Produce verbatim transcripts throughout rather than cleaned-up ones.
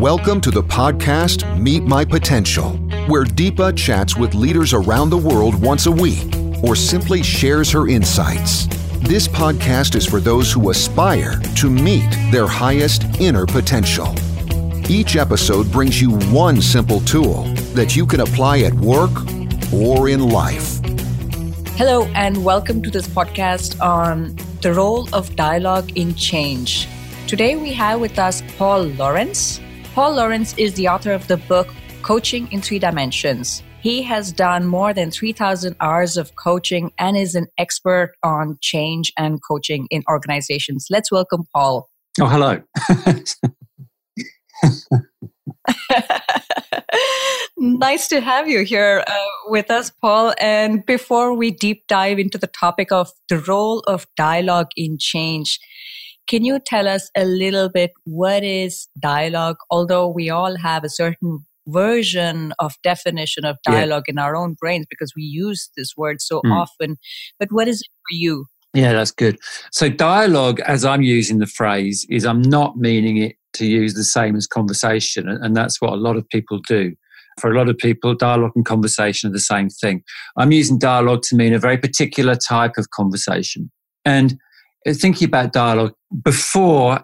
Welcome to the podcast Meet My Potential, where Deepa chats with leaders around the world once a week, or simply shares her insights. This podcast is for those who aspire to meet their highest inner potential. Each episode brings you one simple tool that you can apply at work or in life. Hello, and welcome to this podcast on the role of dialogue in change. Today we have with us Paul Lawrence. Paul Lawrence is the author of the book Coaching in Three Dimensions. He has done more than three thousand hours of coaching and is an expert on change and coaching in organizations. Let's welcome Paul. Oh, hello. Nice to have you here uh, with us, Paul. And before we deep dive into the topic of the role of dialogue in change, can you tell us a little bit what is dialogue? Although we all have a certain version of definition of dialogue yeah. in our own brains because we use this word so mm. often, but what is it for you? Yeah, that's good. So dialogue, as I'm using the phrase, is I'm not meaning it to use the same as conversation, and that's what a lot of people do. For a lot of people, dialogue and conversation are the same thing. I'm using dialogue to mean a very particular type of conversation. And thinking about dialogue, before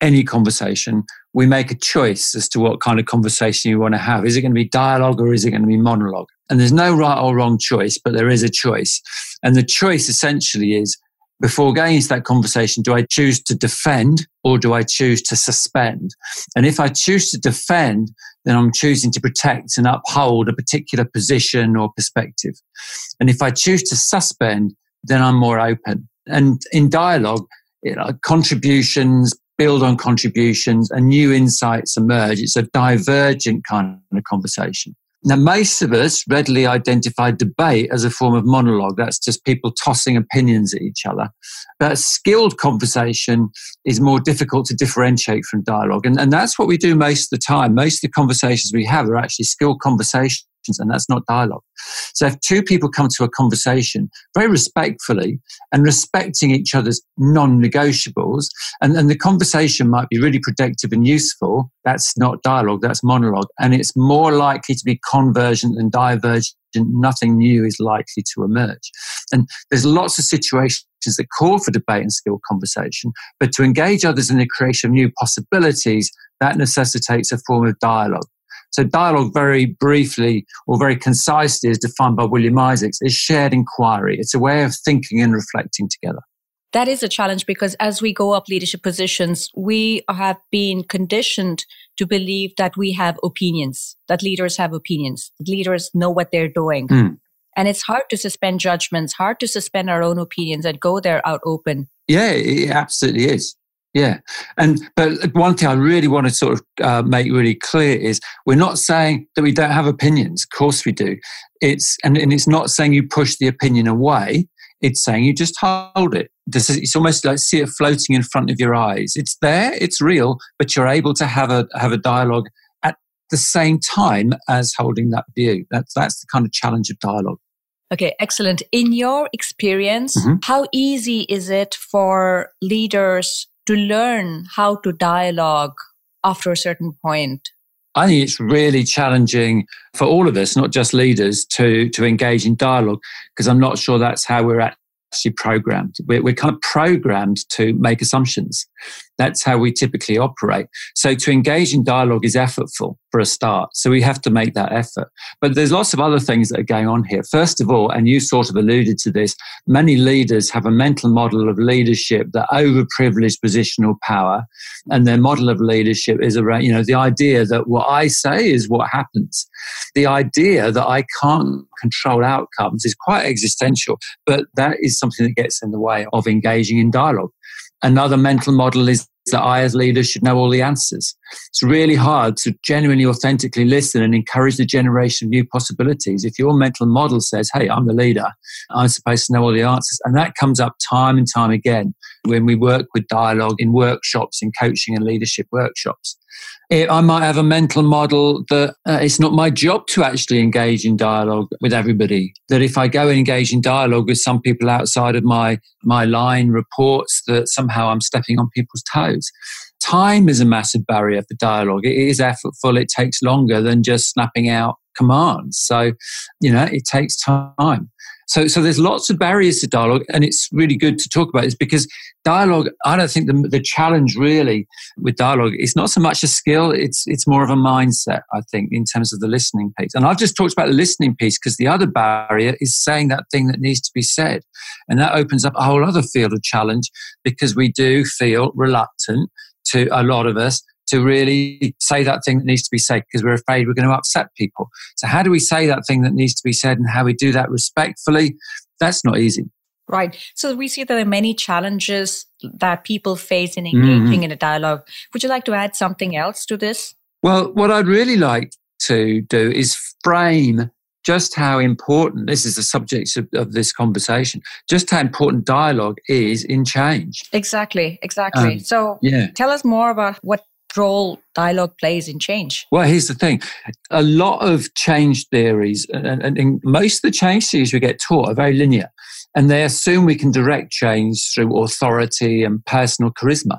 any conversation, we make a choice as to what kind of conversation you want to have. Is it going to be dialogue or is it going to be monologue? And there's no right or wrong choice, but there is a choice. And the choice essentially is, before going into that conversation, do I choose to defend or do I choose to suspend? And if I choose to defend, then I'm choosing to protect and uphold a particular position or perspective. And if I choose to suspend, then I'm more open. And in dialogue, you know, contributions build on contributions and new insights emerge. It's a divergent kind of conversation. Now, most of us readily identify debate as a form of monologue. That's just people tossing opinions at each other. But skilled conversation is more difficult to differentiate from dialogue. And, and that's what we do most of the time. Most of the conversations we have are actually skilled conversations, and that's not dialogue. So if two people come to a conversation very respectfully and respecting each other's non-negotiables, and, and the conversation might be really productive and useful, that's not dialogue, that's monologue. And it's more likely to be convergent than divergent. Nothing new is likely to emerge. And there's lots of situations that call for debate and skilled conversation, but to engage others in the creation of new possibilities, that necessitates a form of dialogue. So dialogue, very briefly or very concisely, is defined by William Isaacs, is shared inquiry. It's a way of thinking and reflecting together. That is a challenge because as we go up leadership positions, we have been conditioned to believe that we have opinions, that leaders have opinions, that leaders know what they're doing. Mm. And it's hard to suspend judgments, hard to suspend our own opinions and go there out open. Yeah, it absolutely is. Yeah. And, but one thing I really want to sort of uh, make really clear is we're not saying that we don't have opinions. Of course we do. It's, and, and it's not saying you push the opinion away. It's saying you just hold it. This is, it's almost like see it floating in front of your eyes. It's there, it's real, but you're able to have a, have a dialogue at the same time as holding that view. That's, that's the kind of challenge of dialogue. Okay, excellent. In your experience, mm-hmm. how easy is it for leaders to learn how to dialogue after a certain point? I think it's really challenging for all of us, not just leaders, to, to engage in dialogue, because I'm not sure that's how we're actually programmed. We're, we're kind of programmed to make assumptions. That's how we typically operate. So to engage in dialogue is effortful for a start. So we have to make that effort. But there's lots of other things that are going on here. First of all, and you sort of alluded to this, many leaders have a mental model of leadership that overprivileged positional power. And their model of leadership is around, you know, the idea that what I say is what happens. The idea that I can't control outcomes is quite existential, but that is something that gets in the way of engaging in dialogue. Another mental model is that I, as leader, should know all the answers. It's really hard to genuinely, authentically listen and encourage the generation of new possibilities. If your mental model says, hey, I'm the leader, I'm supposed to know all the answers. And that comes up time and time again when we work with dialogue in workshops, in coaching and leadership workshops. I might have a mental model that uh, it's not my job to actually engage in dialogue with everybody. That if I go and engage in dialogue with some people outside of my, my line reports, that somehow I'm stepping on people's toes. time is a massive barrier for dialogue. It is effortful. It takes longer than just snapping out commands. So, you know, it takes time. So, so there's lots of barriers to dialogue, and it's really good to talk about this because dialogue, I don't think the, the challenge really with dialogue is not so much a skill, it's it's more of a mindset, I think, in terms of the listening piece. And I've just talked about the listening piece because the other barrier is saying that thing that needs to be said. And that opens up a whole other field of challenge because we do feel reluctant, to a lot of us, to really say that thing that needs to be said because we're afraid we're going to upset people. So how do we say that thing that needs to be said and how we do that respectfully? That's not easy. Right. So we see there are many challenges that people face in engaging mm-hmm. in a dialogue. Would you like to add something else to this? Well, what I'd really like to do is frame just how important, this is the subject of, of this conversation, just how important dialogue is in change. Exactly, exactly. Um, so yeah. Tell us more about what role dialogue plays in change. Well, here's the thing. A lot of change theories, and, and, and most of the change theories we get taught are very linear, and they assume we can direct change through authority and personal charisma.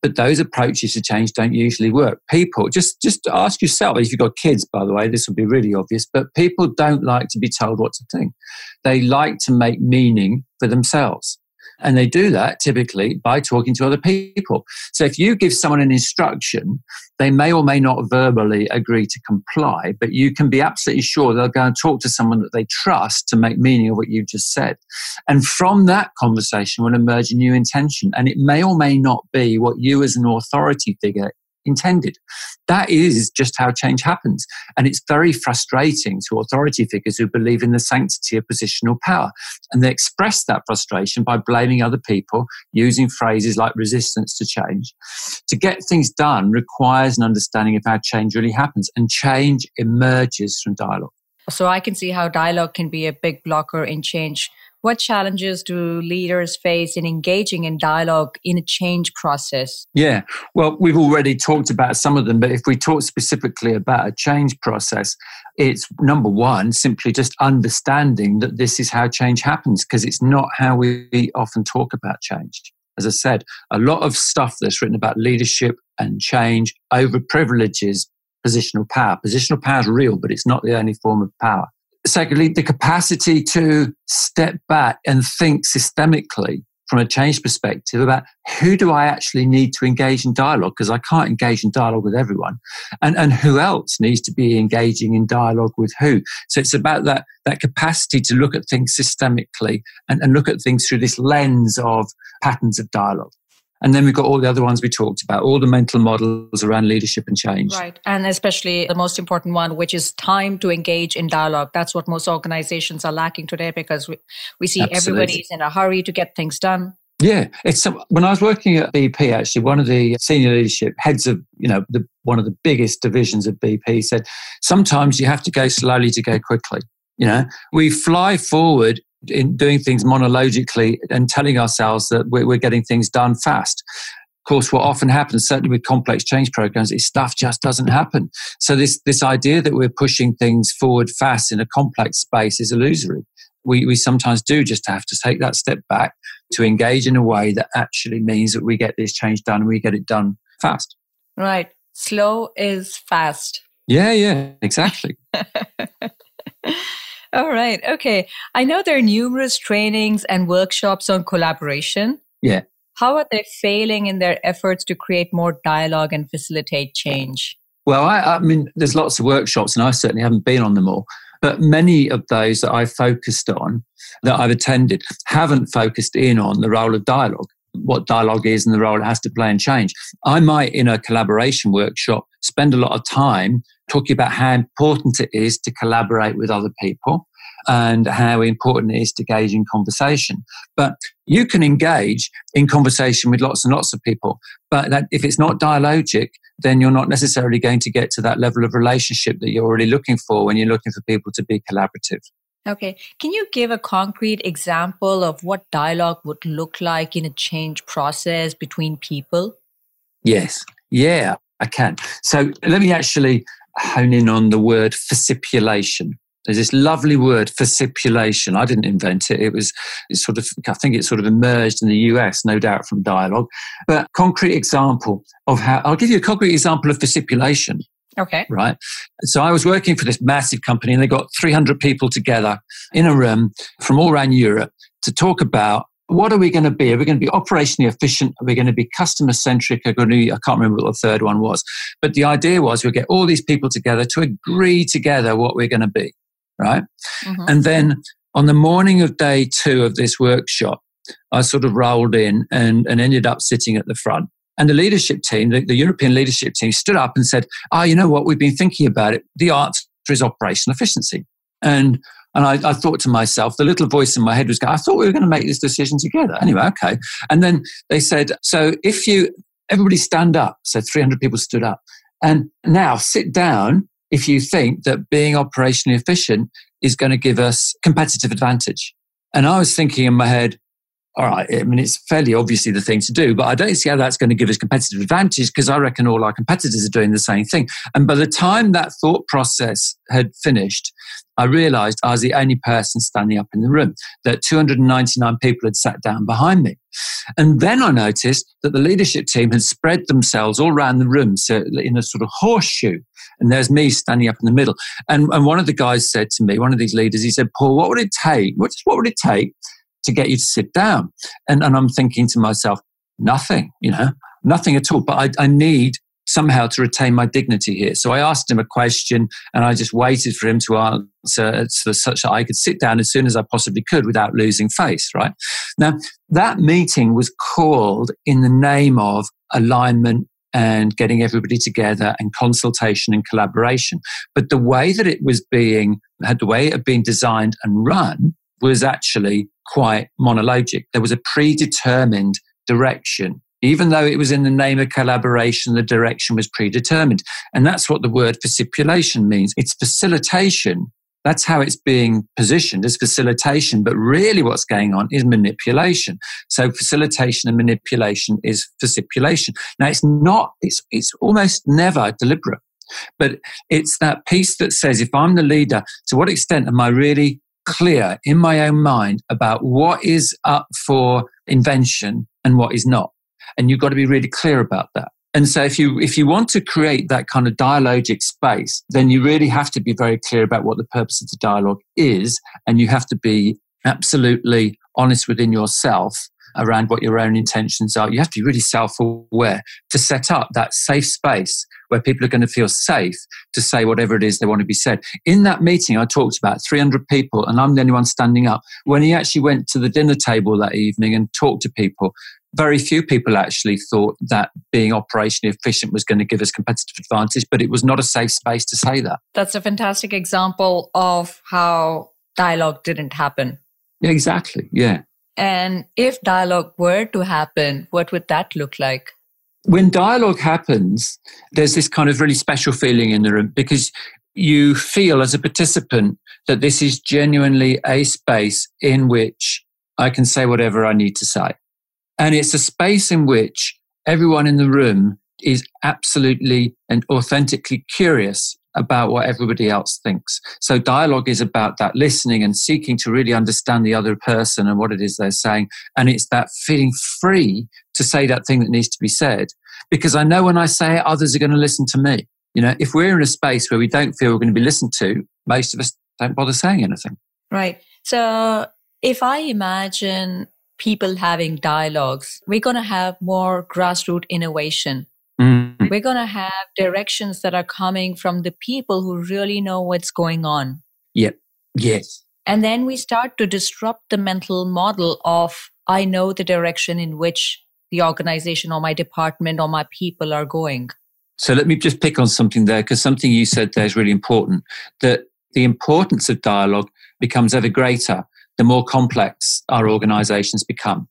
But those approaches to change don't usually work. People, just, just ask yourself, if you've got kids, by the way, this will be really obvious, but people don't like to be told what to think. They like to make meaning for themselves. And they do that typically by talking to other people. So if you give someone an instruction, they may or may not verbally agree to comply, but you can be absolutely sure they'll go and talk to someone that they trust to make meaning of what you just said. And from that conversation will emerge a new intention. And it may or may not be what you as an authority figure intended. That is just how change happens. And it's very frustrating to authority figures who believe in the sanctity of positional power. And they express that frustration by blaming other people, using phrases like resistance to change. To get things done requires an understanding of how change really happens. And change emerges from dialogue. So I can see how dialogue can be a big blocker in change. What challenges do leaders face in engaging in dialogue in a change process? Yeah, well, we've already talked about some of them, but if we talk specifically about a change process, it's number one, simply just understanding that this is how change happens because it's not how we often talk about change. As I said, a lot of stuff that's written about leadership and change overprivileges positional power. Positional power is real, but it's not the only form of power. Secondly, the capacity to step back and think systemically from a change perspective about who do I actually need to engage in dialogue, because I can't engage in dialogue with everyone, and, and who else needs to be engaging in dialogue with who. So it's about that, that capacity to look at things systemically and, and look at things through this lens of patterns of dialogue. And then we've got all the other ones we talked about, all the mental models around leadership and change. Right. And especially the most important one, which is time to engage in dialogue. That's what most organizations are lacking today because we, we see Absolutely. Everybody's in a hurry to get things done. Yeah. It's when I was working at B P, actually, one of the senior leadership heads of, you know, the, one of the biggest divisions of B P said, sometimes you have to go slowly to go quickly. You know, we fly forward in doing things monologically and telling ourselves that we're getting things done fast. Of course, what often happens, certainly with complex change programs, is stuff just doesn't happen. So this this idea that we're pushing things forward fast in a complex space is illusory. We we sometimes do just have to take that step back to engage in a way that actually means that we get this change done and we get it done fast. Right. Slow is fast. Yeah, yeah, exactly. All right. Okay. I know there are numerous trainings and workshops on collaboration. Yeah. How are they failing in their efforts to create more dialogue and facilitate change? Well, I, I mean, there's lots of workshops and I certainly haven't been on them all. But many of those that I focused on, that I've attended, haven't focused in on the role of dialogue, what dialogue is and the role it has to play in change. I might, in a collaboration workshop, spend a lot of time talking about how important it is to collaborate with other people and how important it is to engage in conversation. But you can engage in conversation with lots and lots of people, but that if it's not dialogic, then you're not necessarily going to get to that level of relationship that you're already looking for when you're looking for people to be collaborative. Okay. Can you give a concrete example of what dialogue would look like in a change process between people? Yes. Yeah, I can. So let me actually hone in on the word facipulation. There's this lovely word, facipulation. I didn't invent it. It was it's sort of, I think it sort of emerged in the U S, no doubt from dialogue. But concrete example of how, I'll give you a concrete example of facipulation. Okay. Right. So I was working for this massive company and they got three hundred people together in a room from all around Europe to talk about what are we going to be? Are we going to be operationally efficient? Are we going to be customer centric? Are we going to be, I can't remember what the third one was. But the idea was we'll get all these people together to agree together what we're going to be. Right. Mm-hmm. And then on the morning of day two of this workshop, I sort of rolled in and, and ended up sitting at the front. And the leadership team, the, the European leadership team stood up and said, oh, you know what? We've been thinking about it. The answer is operational efficiency. And and I, I thought to myself, the little voice in my head was going, I thought we were going to make this decision together. Anyway, okay. And then they said, so if you, everybody stand up. So three hundred people stood up. And now sit down if you think that being operationally efficient is going to give us competitive advantage. And I was thinking in my head, all right, I mean, it's fairly obviously the thing to do, but I don't see how that's going to give us competitive advantage because I reckon all our competitors are doing the same thing. And by the time that thought process had finished, I realized I was the only person standing up in the room, that two hundred ninety-nine people had sat down behind me. And then I noticed that the leadership team had spread themselves all around the room, so in a sort of horseshoe, and there's me standing up in the middle. And, and one of the guys said to me, one of these leaders, he said, Paul, what would it take? What, what would it take to get you to sit down? And, and I'm thinking to myself, nothing, you know, nothing at all. But I, I need somehow to retain my dignity here. So I asked him a question and I just waited for him to answer so, such that I could sit down as soon as I possibly could without losing face, right? Now, that meeting was called in the name of alignment and getting everybody together and consultation and collaboration. But the way that it was being, had the way it had been designed and run was actually quite monologic. There was a predetermined direction. Even though it was in the name of collaboration, the direction was predetermined. And that's what the word facipulation means. It's facilitation. That's how it's being positioned as facilitation. But really what's going on is manipulation. So facilitation and manipulation is facipulation. Now, it's not, it's, it's almost never deliberate. But it's that piece that says, if I'm the leader, to what extent am I really clear in my own mind about what is up for invention and what is not? And you've got to be really clear about that. And so if you if you want to create that kind of dialogic space, then you really have to be very clear about what the purpose of the dialogue is. And you have to be absolutely honest within yourself around what your own intentions are. You have to be really self-aware to set up that safe space where people are going to feel safe to say whatever it is they want to be said. In that meeting, I talked about three hundred people and I'm the only one standing up. When he actually went to the dinner table that evening and talked to people, very few people actually thought that being operationally efficient was going to give us competitive advantage, but it was not a safe space to say that. That's a fantastic example of how dialogue didn't happen. Yeah, exactly. Yeah. And if dialogue were to happen, what would that look like? When dialogue happens, there's this kind of really special feeling in the room because you feel as a participant that this is genuinely a space in which I can say whatever I need to say. And it's a space in which everyone in the room is absolutely and authentically curious about what everybody else thinks. So dialogue is about that listening and seeking to really understand the other person and what it is they're saying. And it's that feeling free to say that thing that needs to be said. Because I know when I say it, others are going to listen to me. You know, if we're in a space where we don't feel we're going to be listened to, most of us don't bother saying anything. Right. So if I imagine people having dialogues, we're going to have more grassroots innovation. Mm-hmm. We're going to have directions that are coming from the people who really know what's going on. Yep. Yes. And then we start to disrupt the mental model of, I know the direction in which the organization or my department or my people are going. So let me just pick on something there, because something you said there is really important, that the importance of dialogue becomes ever greater the more complex our organizations become.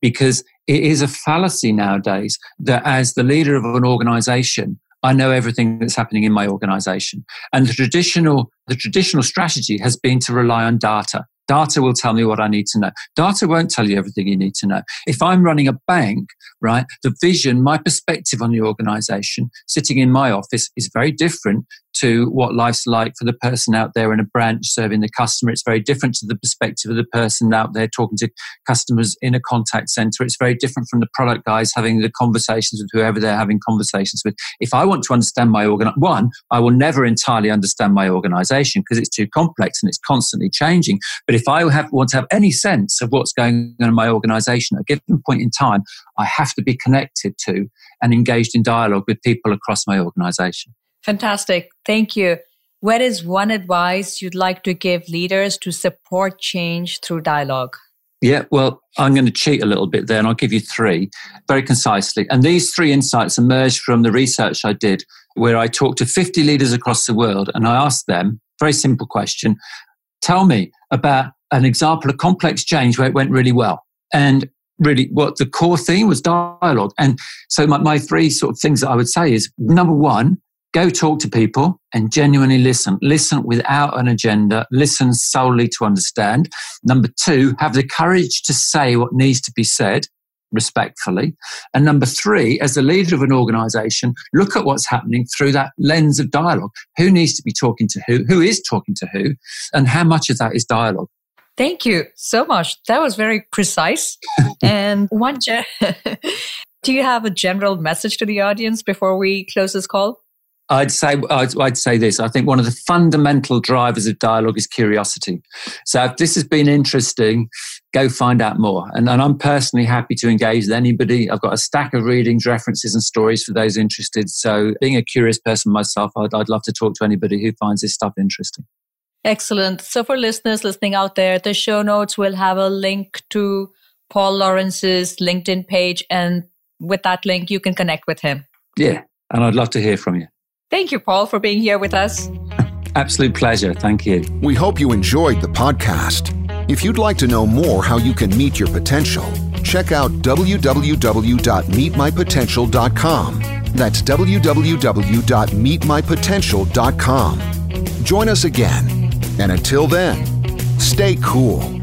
Because it is a fallacy nowadays that as the leader of an organization, I know everything that's happening in my organization. And the traditional, the traditional strategy has been to rely on data. Data will tell me what I need to know. Data won't tell you everything you need to know. If I'm running a bank, right, the vision, my perspective on the organization sitting in my office is very different to what life's like for the person out there in a branch serving the customer. It's very different to the perspective of the person out there talking to customers in a contact center. It's very different from the product guys having the conversations with whoever they're having conversations with. If I want to understand my organ, one, I will never entirely understand my organization because it's too complex and it's constantly changing. But if I have, want to have any sense of what's going on in my organization at a given point in time, I have to be connected to and engaged in dialogue with people across my organization. Fantastic. Thank you. What is one advice you'd like to give leaders to support change through dialogue? Yeah, well, I'm going to cheat a little bit there and I'll give you three very concisely. And these three insights emerged from the research I did where I talked to fifty leaders across the world and I asked them, very simple question, tell me about an example of complex change where it went really well. And really what the core theme was dialogue. And so my, my three sort of things that I would say is, number one, go talk to people and genuinely listen. Listen without an agenda. Listen solely to understand. Number two, have the courage to say what needs to be said respectfully. And number three, as the leader of an organization, look at what's happening through that lens of dialogue. Who needs to be talking to who? Who is talking to who? And how much of that is dialogue? Thank you so much. That was very precise. And one, ge- do you have a general message to the audience before we close this call? I'd say I'd, I'd say this. I think one of the fundamental drivers of dialogue is curiosity. So if this has been interesting, go find out more. And, and I'm personally happy to engage with anybody. I've got a stack of readings, references, and stories for those interested. So being a curious person myself, I'd, I'd love to talk to anybody who finds this stuff interesting. Excellent. So for listeners listening out there, the show notes will have a link to Paul Lawrence's LinkedIn page. And with that link, you can connect with him. Yeah. And I'd love to hear from you. Thank you, Paul, for being here with us. Absolute pleasure. Thank you. We hope you enjoyed the podcast. If you'd like to know more how you can meet your potential, check out w w w dot meet my potential dot com. That's w w w dot meet my potential dot com. Join us again. And until then, stay cool.